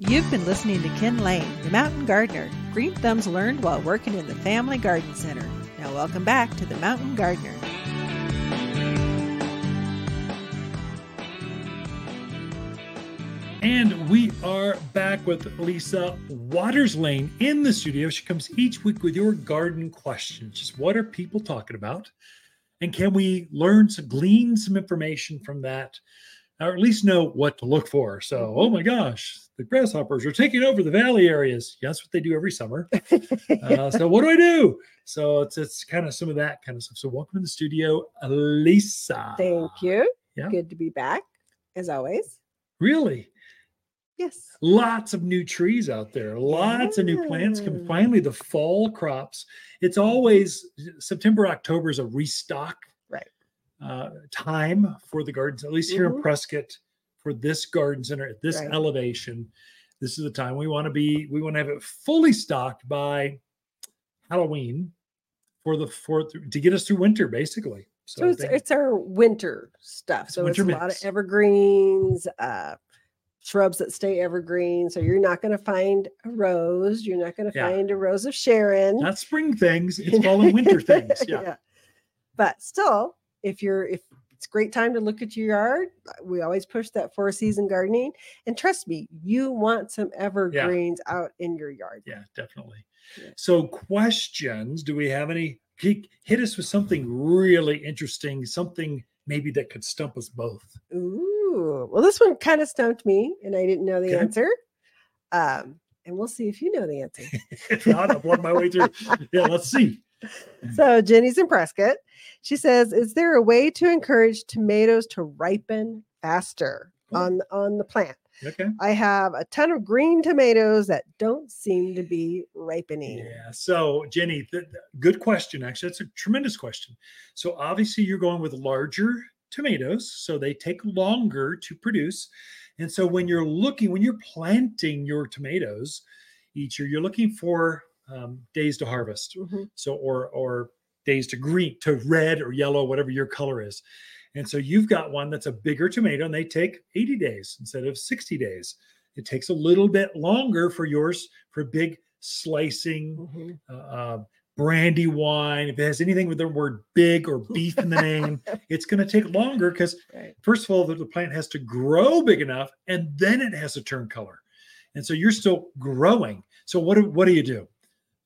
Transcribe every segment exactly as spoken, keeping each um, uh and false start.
You've been listening to Ken Lane, the Mountain Gardener. Green thumbs learned while working in the Family Garden Center. Now welcome back to the Mountain Gardener. And we are back with Lisa Watters-Lane in the studio. She comes each week with your garden questions. Just what are people talking about? And can we learn to glean some information from that? Or at least know what to look for. So, oh my gosh, the grasshoppers are taking over the valley areas. Yeah, that's what they do every summer. uh, so what do I do? So it's it's kind of some of that kind of stuff. So welcome to the studio, Lisa. Thank you. Yeah. Good to be back, as always. Really? Yes. Lots of new trees out there. Lots yeah. of new plants. Come finally, the fall crops. It's always September, October is a restock right. uh, time for the gardens, at least mm-hmm. here in Prescott for this garden center at this right. elevation. This is the time we want to be, we want to have it fully stocked by Halloween for the fourth to get us through winter, basically. So, so it's, it's our winter stuff. So winter it's a mix. lot of evergreens, uh, shrubs that stay evergreen. So you're not going to find a rose. You're not going to yeah. find a rose of Sharon. Not spring things. It's fall and winter things. Yeah. yeah. But still, if you're, if it's a great time to look at your yard, we always push that four season gardening. And trust me, you want some evergreens yeah. out in your yard. Yeah, definitely. Yeah. So questions, do we have any? Hit us with something really interesting, something maybe that could stump us both. Ooh. Well, this one kind of stumped me, and I didn't know the okay. answer. Um, and we'll see if you know the answer. If not, I'll plug my way through. Yeah, let's see. So Jenny's in Prescott. She says, is there a way to encourage tomatoes to ripen faster cool. on, on the plant? Okay. I have a ton of green tomatoes that don't seem to be ripening. Yeah. So Jenny, th- good question. Actually, that's a tremendous question. So obviously you're going with larger tomatoes, so they take longer to produce. And so when you're looking, when you're planting your tomatoes each year, you're looking for um, days to harvest. Mm-hmm. So, or, or days to green, to red or yellow, whatever your color is. And so you've got one that's a bigger tomato and they take eighty days instead of sixty days. It takes a little bit longer for yours, for big slicing, mm-hmm. uh, brandy wine, if it has anything with the word big or beef in the name, it's going to take longer because right. first of all, the, the plant has to grow big enough and then it has to turn color. And so you're still growing. So what do, what do you do?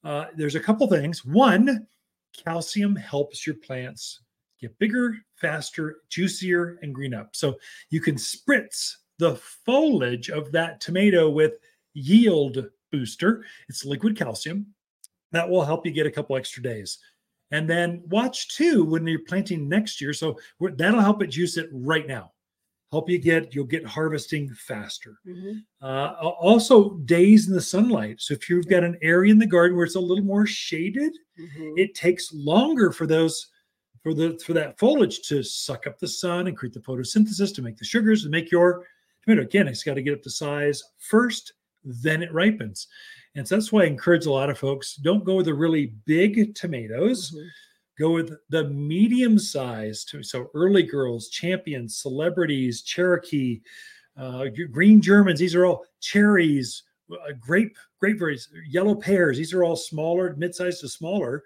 Uh, there's a couple things. One, calcium helps your plants get bigger, faster, juicier, and green up. So you can spritz the foliage of that tomato with Yield Booster. It's liquid calcium. That will help you get a couple extra days. And then watch too when you're planting next year. So we're, that'll help it juice it right now. Help you get, you'll get harvesting faster. Mm-hmm. Uh, also days in the sunlight. So if you've got an area in the garden where it's a little more shaded, mm-hmm. it takes longer for those, for the, for that foliage to suck up the sun and create the photosynthesis to make the sugars and make your tomato. Again, it's got to get up to size first, then it ripens. And so that's why I encourage a lot of folks, don't go with the really big tomatoes, mm-hmm. go with the medium size. To, so early girls, champions, celebrities, Cherokee, uh, green Germans. These are all cherries, uh, grape, grape berries, yellow pears. These are all smaller, mid-sized to smaller.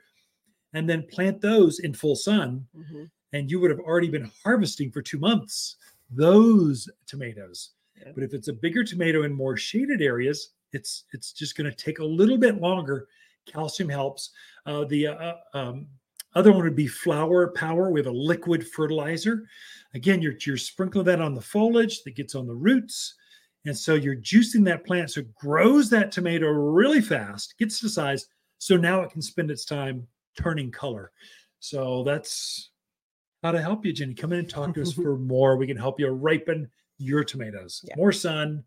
And then plant those in full sun. Mm-hmm. And you would have already been harvesting for two months, those tomatoes. Yeah. But if it's a bigger tomato in more shaded areas, It's it's just going to take a little bit longer. Calcium helps. Uh, the uh, um, other one would be Flower Power. We have a liquid fertilizer. Again, you're, you're sprinkling that on the foliage that gets on the roots. And so you're juicing that plant. So it grows that tomato really fast, gets to size. So now it can spend its time turning color. So that's how to help you, Jenny. Come in and talk to us for more. We can help you ripen your tomatoes. Yeah. More sun.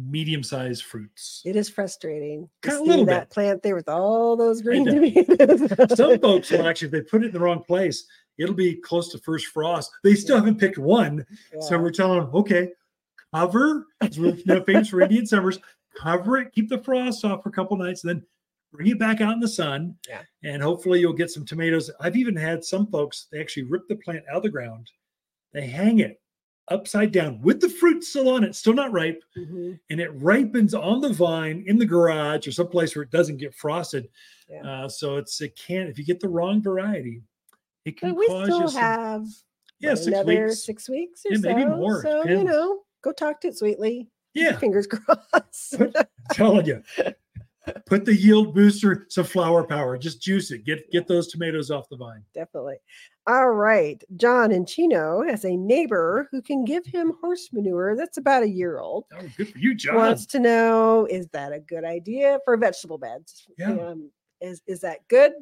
Medium-sized fruits. It is frustrating to see that bit. Plant there with all those green tomatoes. Some folks will actually, if they put it in the wrong place, it'll be close to first frost. They still yeah. haven't picked one. Yeah. So we're telling them, okay, cover, because we're you know, famous for Indian summers, cover it, keep the frost off for a couple nights, and then bring it back out in the sun, yeah. and hopefully you'll get some tomatoes. I've even had some folks, they actually rip the plant out of the ground, they hang it upside down with the fruit still on it, still not ripe. Mm-hmm. And it ripens on the vine in the garage or someplace where it doesn't get frosted. Yeah. Uh, so it's, it can't, if you get the wrong variety, it can but we cause still you some, have yeah, what, six another weeks. six weeks or yeah, so. Maybe more. So, yeah. you know, go talk to it sweetly. Yeah. Fingers crossed. Put, I'm telling you, put the Yield Booster, some Flower Power, just juice it. Get, get those tomatoes off the vine. Definitely. All right. John in Chino has a neighbor who can give him horse manure that's about a year old. Oh, good for you, John. Wants to know, is that a good idea for vegetable beds? Yeah. Um, is, is that good?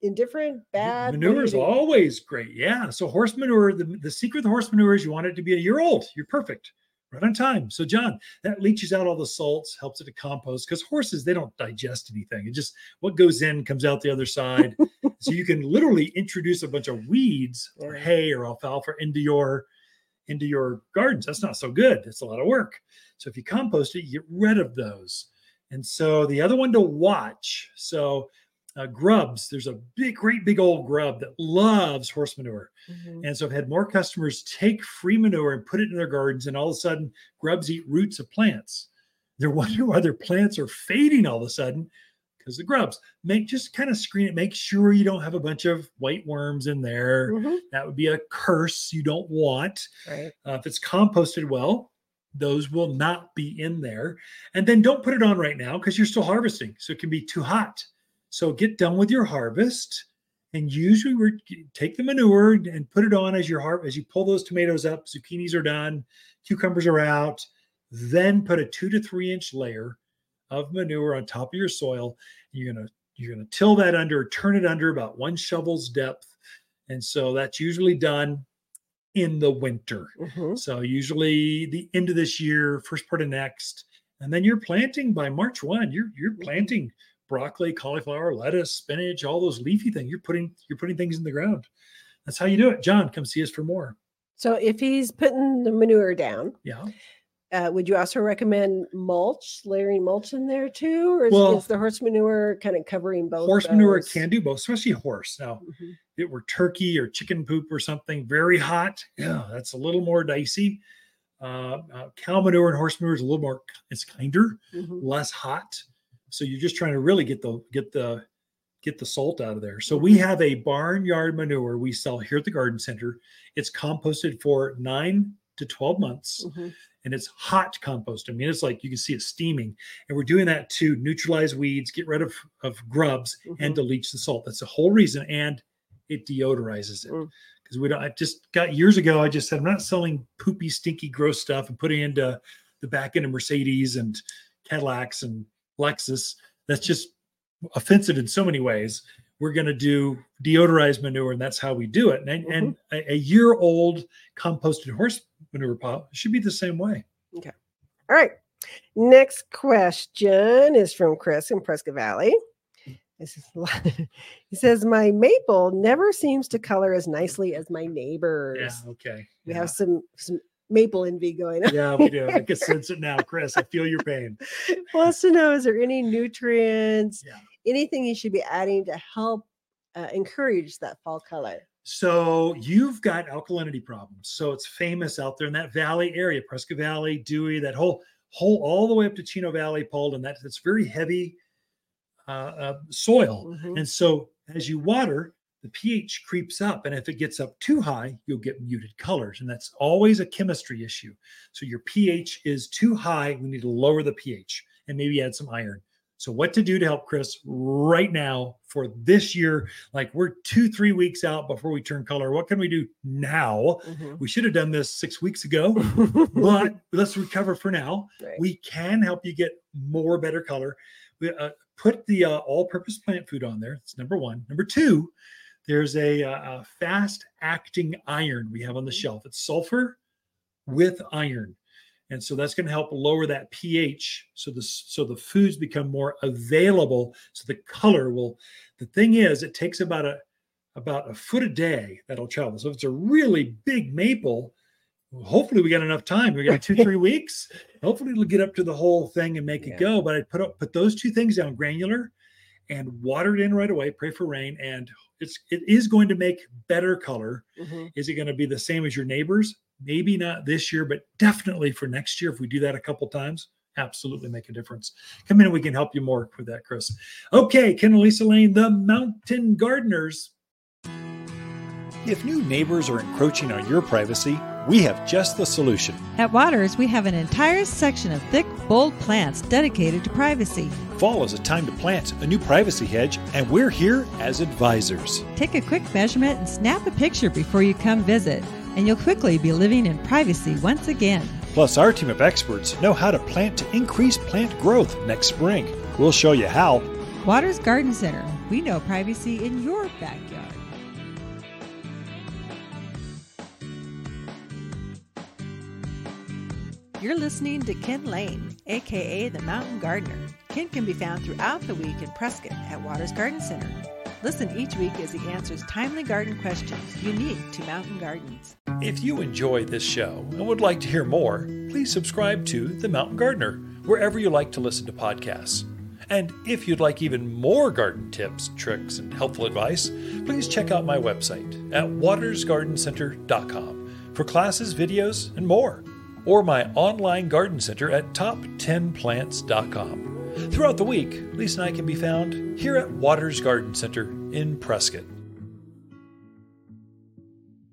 Indifferent? Bad? Manure is always great. Yeah. So horse manure, the, the secret of the horse manure is you want it to be a year old. You're perfect. Right on time. So, John, that leaches out all the salts, helps it to compost, because horses, they don't digest anything. It just, what goes in comes out the other side. So you can literally introduce a bunch of weeds or hay or alfalfa into your into your gardens. That's not so good. It's a lot of work. So if you compost it, you get rid of those. And so the other one to watch. So uh, grubs, there's a big, great big old grub that loves horse manure. Mm-hmm. And so I've had more customers take free manure and put it in their gardens, and all of a sudden grubs eat roots of plants. They're wondering why their plants are fading all of a sudden because the grubs. Make just kind of screen it. Make sure you don't have a bunch of white worms in there. Mm-hmm. That would be a curse you don't want. Right. Uh, if it's composted well, those will not be in there. And then don't put it on right now because you're still harvesting. So it can be too hot. So get done with your harvest, and usually we take the manure and put it on as your har- as you pull those tomatoes up. Zucchinis are done, cucumbers are out. Then put a two to three inch layer of manure on top of your soil. You're gonna you're gonna till that under, turn it under about one shovel's depth, and so that's usually done in the winter. Mm-hmm. So usually the end of this year, first part of next, and then you're planting by March first. You're you're planting. Broccoli, cauliflower, lettuce, spinach, all those leafy things. You're putting you're putting things in the ground. That's how you do it. John, come see us for more. So if he's putting the manure down, yeah, uh, would you also recommend mulch, layering mulch in there too? Or is, well, is the horse manure kind of covering both? Horse those? manure can do both, especially horse. Now, mm-hmm. if it were turkey or chicken poop or something very hot, yeah, that's a little more dicey. Uh, uh, cow manure and horse manure is a little more, it's kinder, mm-hmm. less hot. So you're just trying to really get the get the get the salt out of there. So we have a barnyard manure we sell here at the garden center. It's composted for nine to twelve months, mm-hmm. and it's hot compost. I mean, it's like you can see it steaming, and we're doing that to neutralize weeds, get rid of of grubs, mm-hmm. and to leach the salt. That's the whole reason, and it deodorizes it because mm. we don't. I just got years ago. I just said I'm not selling poopy, stinky, gross stuff and putting into the back end of Mercedes and Cadillacs and Lexus. That's just offensive in so many ways. We're going to do deodorized manure, and that's how we do it. And, mm-hmm. and a, a year old composted horse manure pile should be the same way. Okay. All right. Next question is from Chris in Prescott Valley. This is a lot. He says, my maple never seems to color as nicely as my neighbors. Yeah. Okay. We yeah. have some, some, maple envy going on. Yeah, we do. I can sense it now, Chris. I feel your pain. Wants to know, is there any nutrients, yeah. anything you should be adding to help uh, encourage that fall color? So you've got alkalinity problems. So it's famous out there in that valley area, Prescott Valley, Dewey, that whole, whole all the way up to Chino Valley, Paul, and that it's very heavy uh, uh, soil. Mm-hmm. And so as you water, the pH creeps up, and if it gets up too high, you'll get muted colors, and that's always a chemistry issue. So your pH is too high. We need to lower the pH and maybe add some iron. So what to do to help Chris right now for this year, like we're two, three weeks out before we turn color. What can we do now? Mm-hmm. We should have done this six weeks ago, but let's recover for now. Right. We can help you get more better color. We, uh, put the uh, all-purpose plant food on there. That's number one. Number two, there's a, a fast-acting iron we have on the shelf. It's sulfur with iron. And so that's going to help lower that pH so the, so the foods become more available, so the color will... The thing is, it takes about a, about a foot a day that'll travel. So if it's a really big maple, hopefully we got enough time. We got two, three weeks. Hopefully it'll get up to the whole thing and make yeah. it go. But I put up, put those two things down granular and water it in right away, pray for rain, and it's, it is going to make better color. Mm-hmm. Is it going to be the same as your neighbors? Maybe not this year, but definitely for next year. If we do that a couple times, absolutely make a difference. Come in and we can help you more with that, Chris. Okay, Ken and Lisa Lane, the Mountain Gardeners. If new neighbors are encroaching on your privacy, we have just the solution. At Watters, we have an entire section of thick, bold plants dedicated to privacy. Fall is a time to plant a new privacy hedge, and we're here as advisors. Take a quick measurement and snap a picture before you come visit, and you'll quickly be living in privacy once again. Plus, our team of experts know how to plant to increase plant growth next spring. We'll show you how. Watters Garden Center. We know privacy in your backyard. You're listening to Ken Lane, a k a the Mountain Gardener. Ken can be found throughout the week in Prescott at Watters Garden Center. Listen each week as he answers timely garden questions unique to mountain gardens. If you enjoy this show and would like to hear more, please subscribe to The Mountain Gardener wherever you like to listen to podcasts. And if you'd like even more garden tips, tricks, and helpful advice, please check out my website at waters garden center dot com for classes, videos, and more, or my online garden center at top ten plants dot com. Throughout the week, Lisa and I can be found here at Watters Garden Center in Prescott.